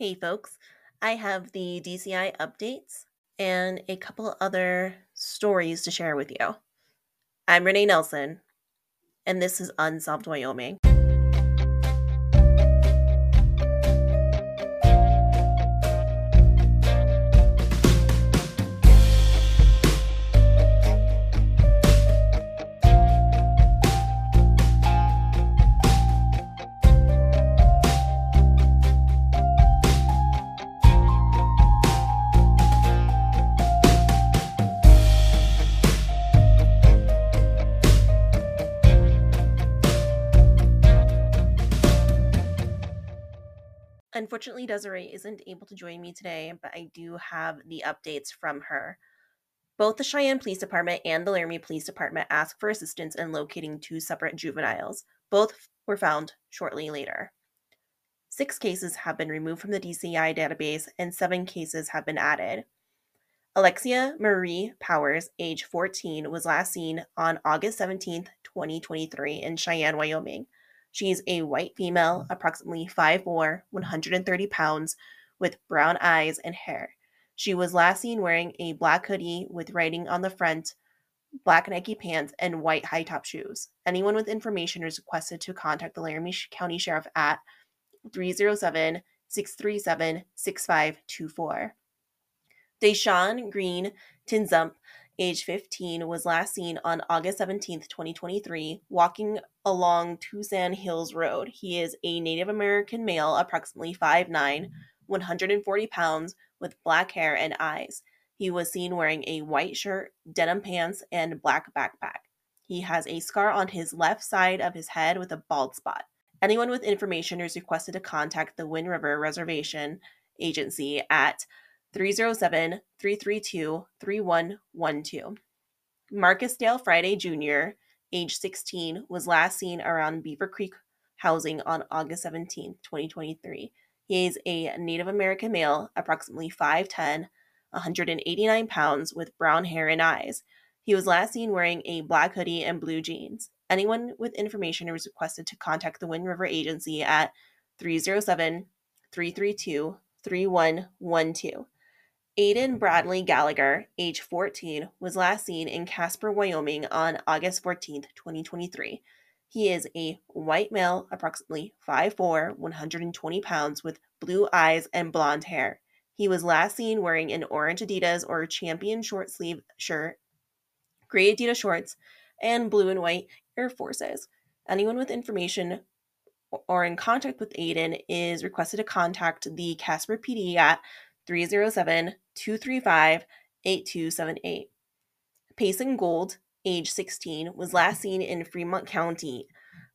Hey folks, I have the DCI updates and a couple other stories to share with you. I'm Renee Nelson, and this is Unsolved Wyoming. Unfortunately, Desiree isn't able to join me today, but I do have the updates from her. Both the Cheyenne Police Department and the Laramie Police Department asked for assistance in locating two separate juveniles. Both were found shortly later. 6 cases have been removed from the DCI database and 7 cases have been added. Alexia Marie Powers, age 14, was last seen on August 17, 2023 in Cheyenne, Wyoming. She's a white female, approximately 5'4", 130 pounds, with brown eyes and hair. She was last seen wearing a black hoodie with writing on the front, black Nike pants, and white high-top shoes. Anyone with information is requested to contact the Laramie County Sheriff at 307-637-6524. Deshaun Green, Tinsump, age 15, was last seen on August 17, 2023, walking along Tucson Hills Road. He is a Native American male, approximately 5'9", 140 pounds, with black hair and eyes. He was seen wearing a white shirt, denim pants, and black backpack. He has a scar on his left side of his head with a bald spot. Anyone with information is requested to contact the Wind River Reservation Agency at 307-332-3112. Marcus Dale Friday, Jr., age 16, was last seen around Beaver Creek housing on August 17, 2023. He is a Native American male, approximately 5'10", 189 pounds, with brown hair and eyes. He was last seen wearing a black hoodie and blue jeans. Anyone with information is requested to contact the Wind River Agency at 307-332-3112. Aiden Bradley Gallagher, age 14, was last seen in Casper, Wyoming on August 14, 2023. He is a white male, approximately 5'4", 120 pounds, with blue eyes and blonde hair. He was last seen wearing an orange Adidas or Champion short sleeve shirt, gray Adidas shorts, and blue and white Air Forces. Anyone with information or in contact with Aiden is requested to contact the Casper PD at 307-235-8278. Payson Gold, age 16, was last seen in Fremont County,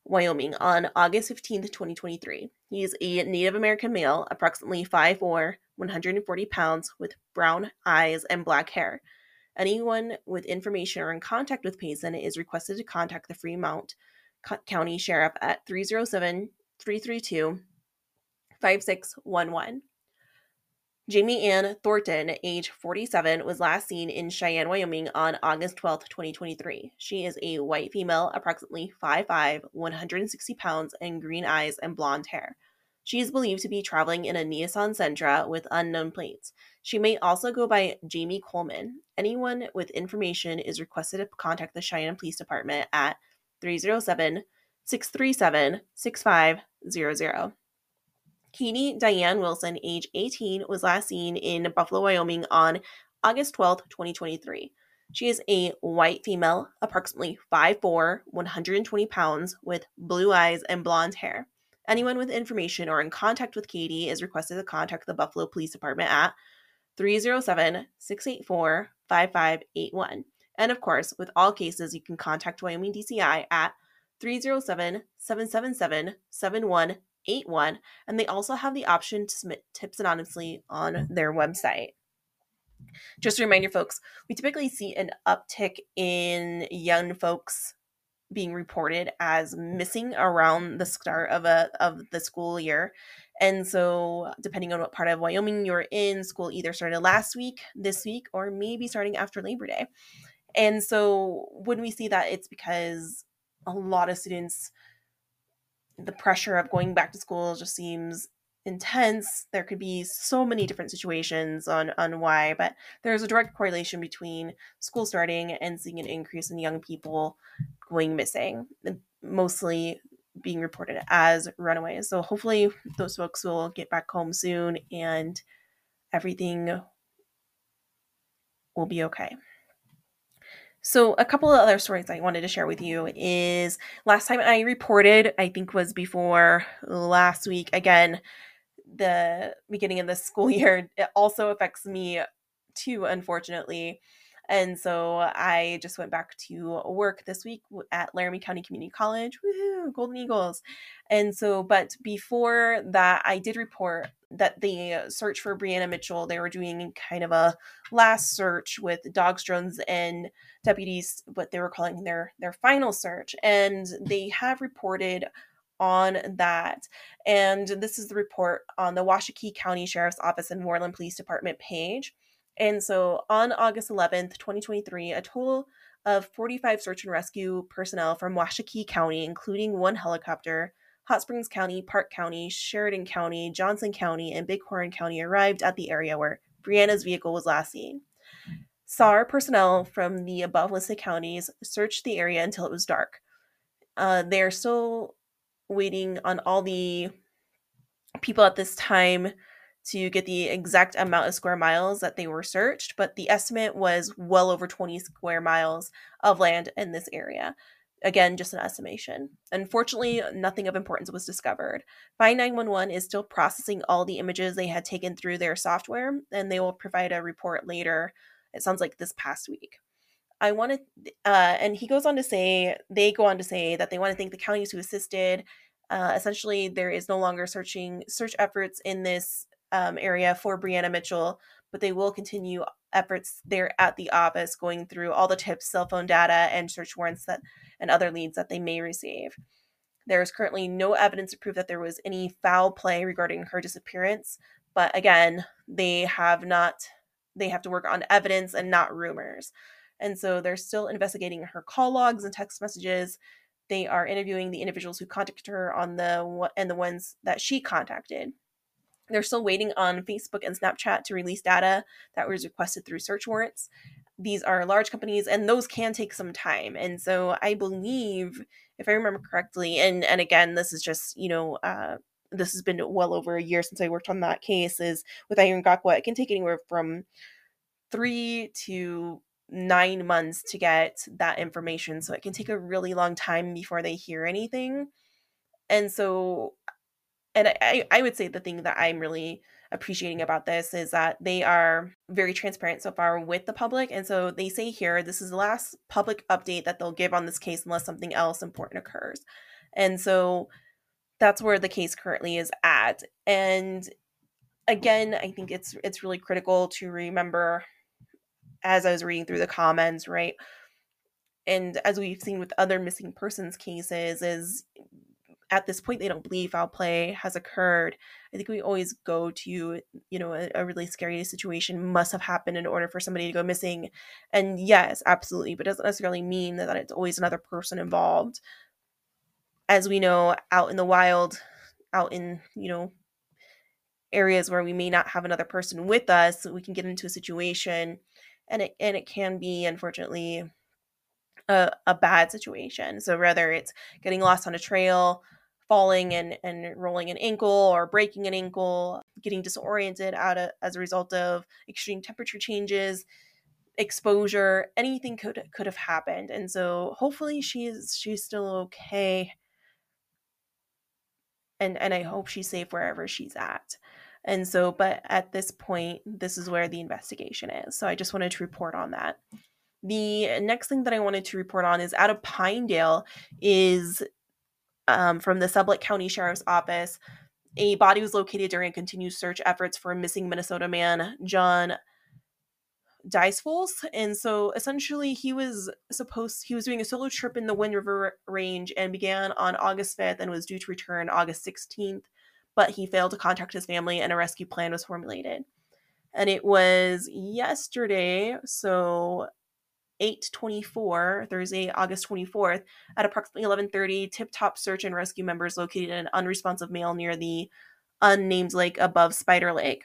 Wyoming on August 15, 2023. He is a Native American male, approximately 5'4", 140 pounds, with brown eyes and black hair. Anyone with information or in contact with Payson is requested to contact the Fremont County Sheriff at 307-332-5611. Jamie Ann Thornton, age 47, was last seen in Cheyenne, Wyoming on August 12, 2023. She is a white female, approximately 5'5", 160 pounds, and green eyes and blonde hair. She is believed to be traveling in a Nissan Sentra with unknown plates. She may also go by Jamie Coleman. Anyone with information is requested to contact the Cheyenne Police Department at 307-637-6500. Katie Diane Wilson, age 18, was last seen in Buffalo, Wyoming on August 12, 2023. She is a white female, approximately 5'4", 120 pounds, with blue eyes and blonde hair. Anyone with information or in contact with Katie is requested to contact the Buffalo Police Department at 307-684-5581. And of course, with all cases, you can contact Wyoming DCI at 307-777-7181, and they also have the option to submit tips anonymously on their website. Just a reminder, folks, we typically see an uptick in young folks being reported as missing around the start of the school year. And so depending on what part of Wyoming you're in, school either started last week, this week, or maybe starting after Labor Day. And so when we see that, it's because a lot of students, the pressure of going back to school just seems intense. There could be so many different situations on why, but there's a direct correlation between school starting and seeing an increase in young people going missing, mostly being reported as runaways. So hopefully those folks will get back home soon and everything will be okay. So a couple of other stories I wanted to share with you is last time I reported, I think was before last week. Again, the beginning of the school year, it also affects me too, unfortunately. And so I just went back to work this week at Laramie County Community College. Woohoo, Golden Eagles. And so, but before that, I did report that the search for Brianna Mitchell, they were doing kind of a last search with dogs, drones, and deputies, what they were calling their final search. And they have reported on that. And this is the report on the Washakie County Sheriff's Office and Moreland Police Department page. And so on August 11th, 2023, a total of 45 search and rescue personnel from Washakie County, including one helicopter, Hot Springs County, Park County, Sheridan County, Johnson County, and Big Horn County arrived at the area where Brianna's vehicle was last seen. SAR personnel from the above listed counties searched the area until it was dark. They're still waiting on all the people at this time to get the exact amount of square miles that they were searched, but the estimate was well over 20 square miles of land in this area. Again, just an estimation. Unfortunately, nothing of importance was discovered. Find 911 is still processing all the images they had taken through their software, and they will provide a report later. It sounds like this past week. I want to, and he goes on to say, they go on to say that they want to thank the counties who assisted. Essentially, there is no longer search efforts in this area for Brianna Mitchell, but they will continue efforts there at the office, going through all the tips, cell phone data, and search warrants that and other leads that they may receive. There is currently no evidence to prove that there was any foul play regarding her disappearance, but again, they have to work on evidence and not rumors. And so they're still investigating her call logs and text messages. They are interviewing the individuals who contacted her and the ones that she contacted. They're still waiting on Facebook and Snapchat to release data that was requested through search warrants. These are large companies, and those can take some time. And so I believe, if I remember correctly, and again, this is just, this has been well over a year since I worked on that case, is with Ayunakwa, it can take anywhere from 3 to 9 months to get that information. So it can take a really long time before they hear anything. And so... And I would say the thing that I'm really appreciating about this is that they are very transparent so far with the public. And so they say here, this is the last public update that they'll give on this case unless something else important occurs. And so that's where the case currently is at. And again, I think it's really critical to remember, as I was reading through the comments, right? And as we've seen with other missing persons cases is, at this point, they don't believe foul play has occurred. I think we always go to, a really scary situation must have happened in order for somebody to go missing. And yes, absolutely. But it doesn't necessarily mean that it's always another person involved. As we know, out in the wild, out in, areas where we may not have another person with us, we can get into a situation and it can be, unfortunately, a bad situation. So whether it's getting lost on a trail, falling and rolling an ankle or breaking an ankle, getting disoriented as a result of extreme temperature changes, exposure, anything could have happened. And so hopefully she's still okay. And I hope she's safe wherever she's at. And so, but at this point, this is where the investigation is. So I just wanted to report on that. The next thing that I wanted to report on is out of Pinedale is from the Sublette County Sheriff's Office. A body was located during continued search efforts for a missing Minnesota man, John Dicefols. And so essentially he was doing a solo trip in the Wind River Range and began on August 5th and was due to return August 16th, but he failed to contact his family and a rescue plan was formulated. And it was yesterday, so 8/24, Thursday, August 24th, at approximately 11:30, Tip Top search and rescue members located an unresponsive male near the unnamed lake above Spider Lake.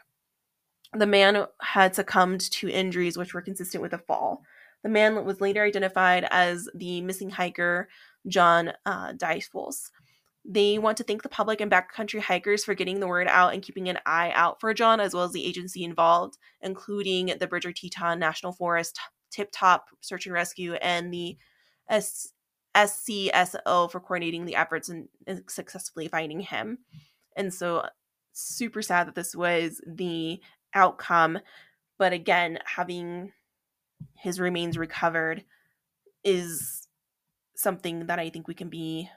The man had succumbed to injuries which were consistent with a fall. The man was later identified as the missing hiker, John Dicefols. They want to thank the public and backcountry hikers for getting the word out and keeping an eye out for John, as well as the agency involved, including the Bridger Teton National Forest, Tip Top Search and Rescue, and the SCSO for coordinating the efforts and successfully finding him. And so super sad that this was the outcome. But again, having his remains recovered is something that I think we can be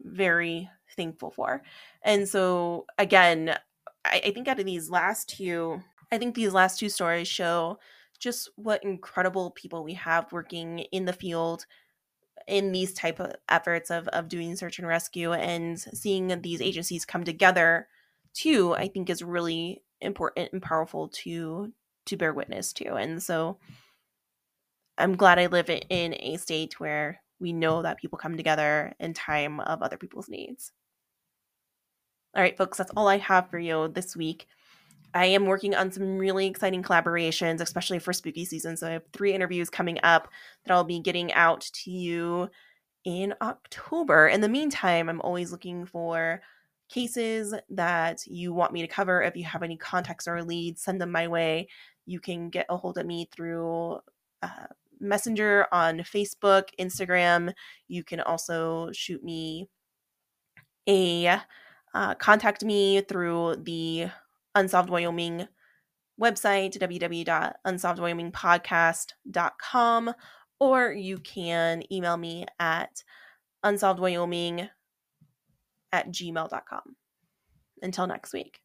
very thankful for. And so again, I think out of these last two, I think these last two stories show just what incredible people we have working in the field in these type of efforts of doing search and rescue, and seeing these agencies come together too, I think is really important and powerful to bear witness to. And so I'm glad I live in a state where we know that people come together in time of other people's needs. All right, folks, that's all I have for you this week. I am working on some really exciting collaborations, especially for spooky season. So I have 3 interviews coming up that I'll be getting out to you in October. In the meantime, I'm always looking for cases that you want me to cover. If you have any contacts or leads, send them my way. You can get a hold of me through Messenger on Facebook, Instagram. You can also shoot me a contact me through the Unsolved Wyoming website, www.unsolvedwyomingpodcast.com, or you can email me at unsolvedwyoming@gmail.com. Until next week.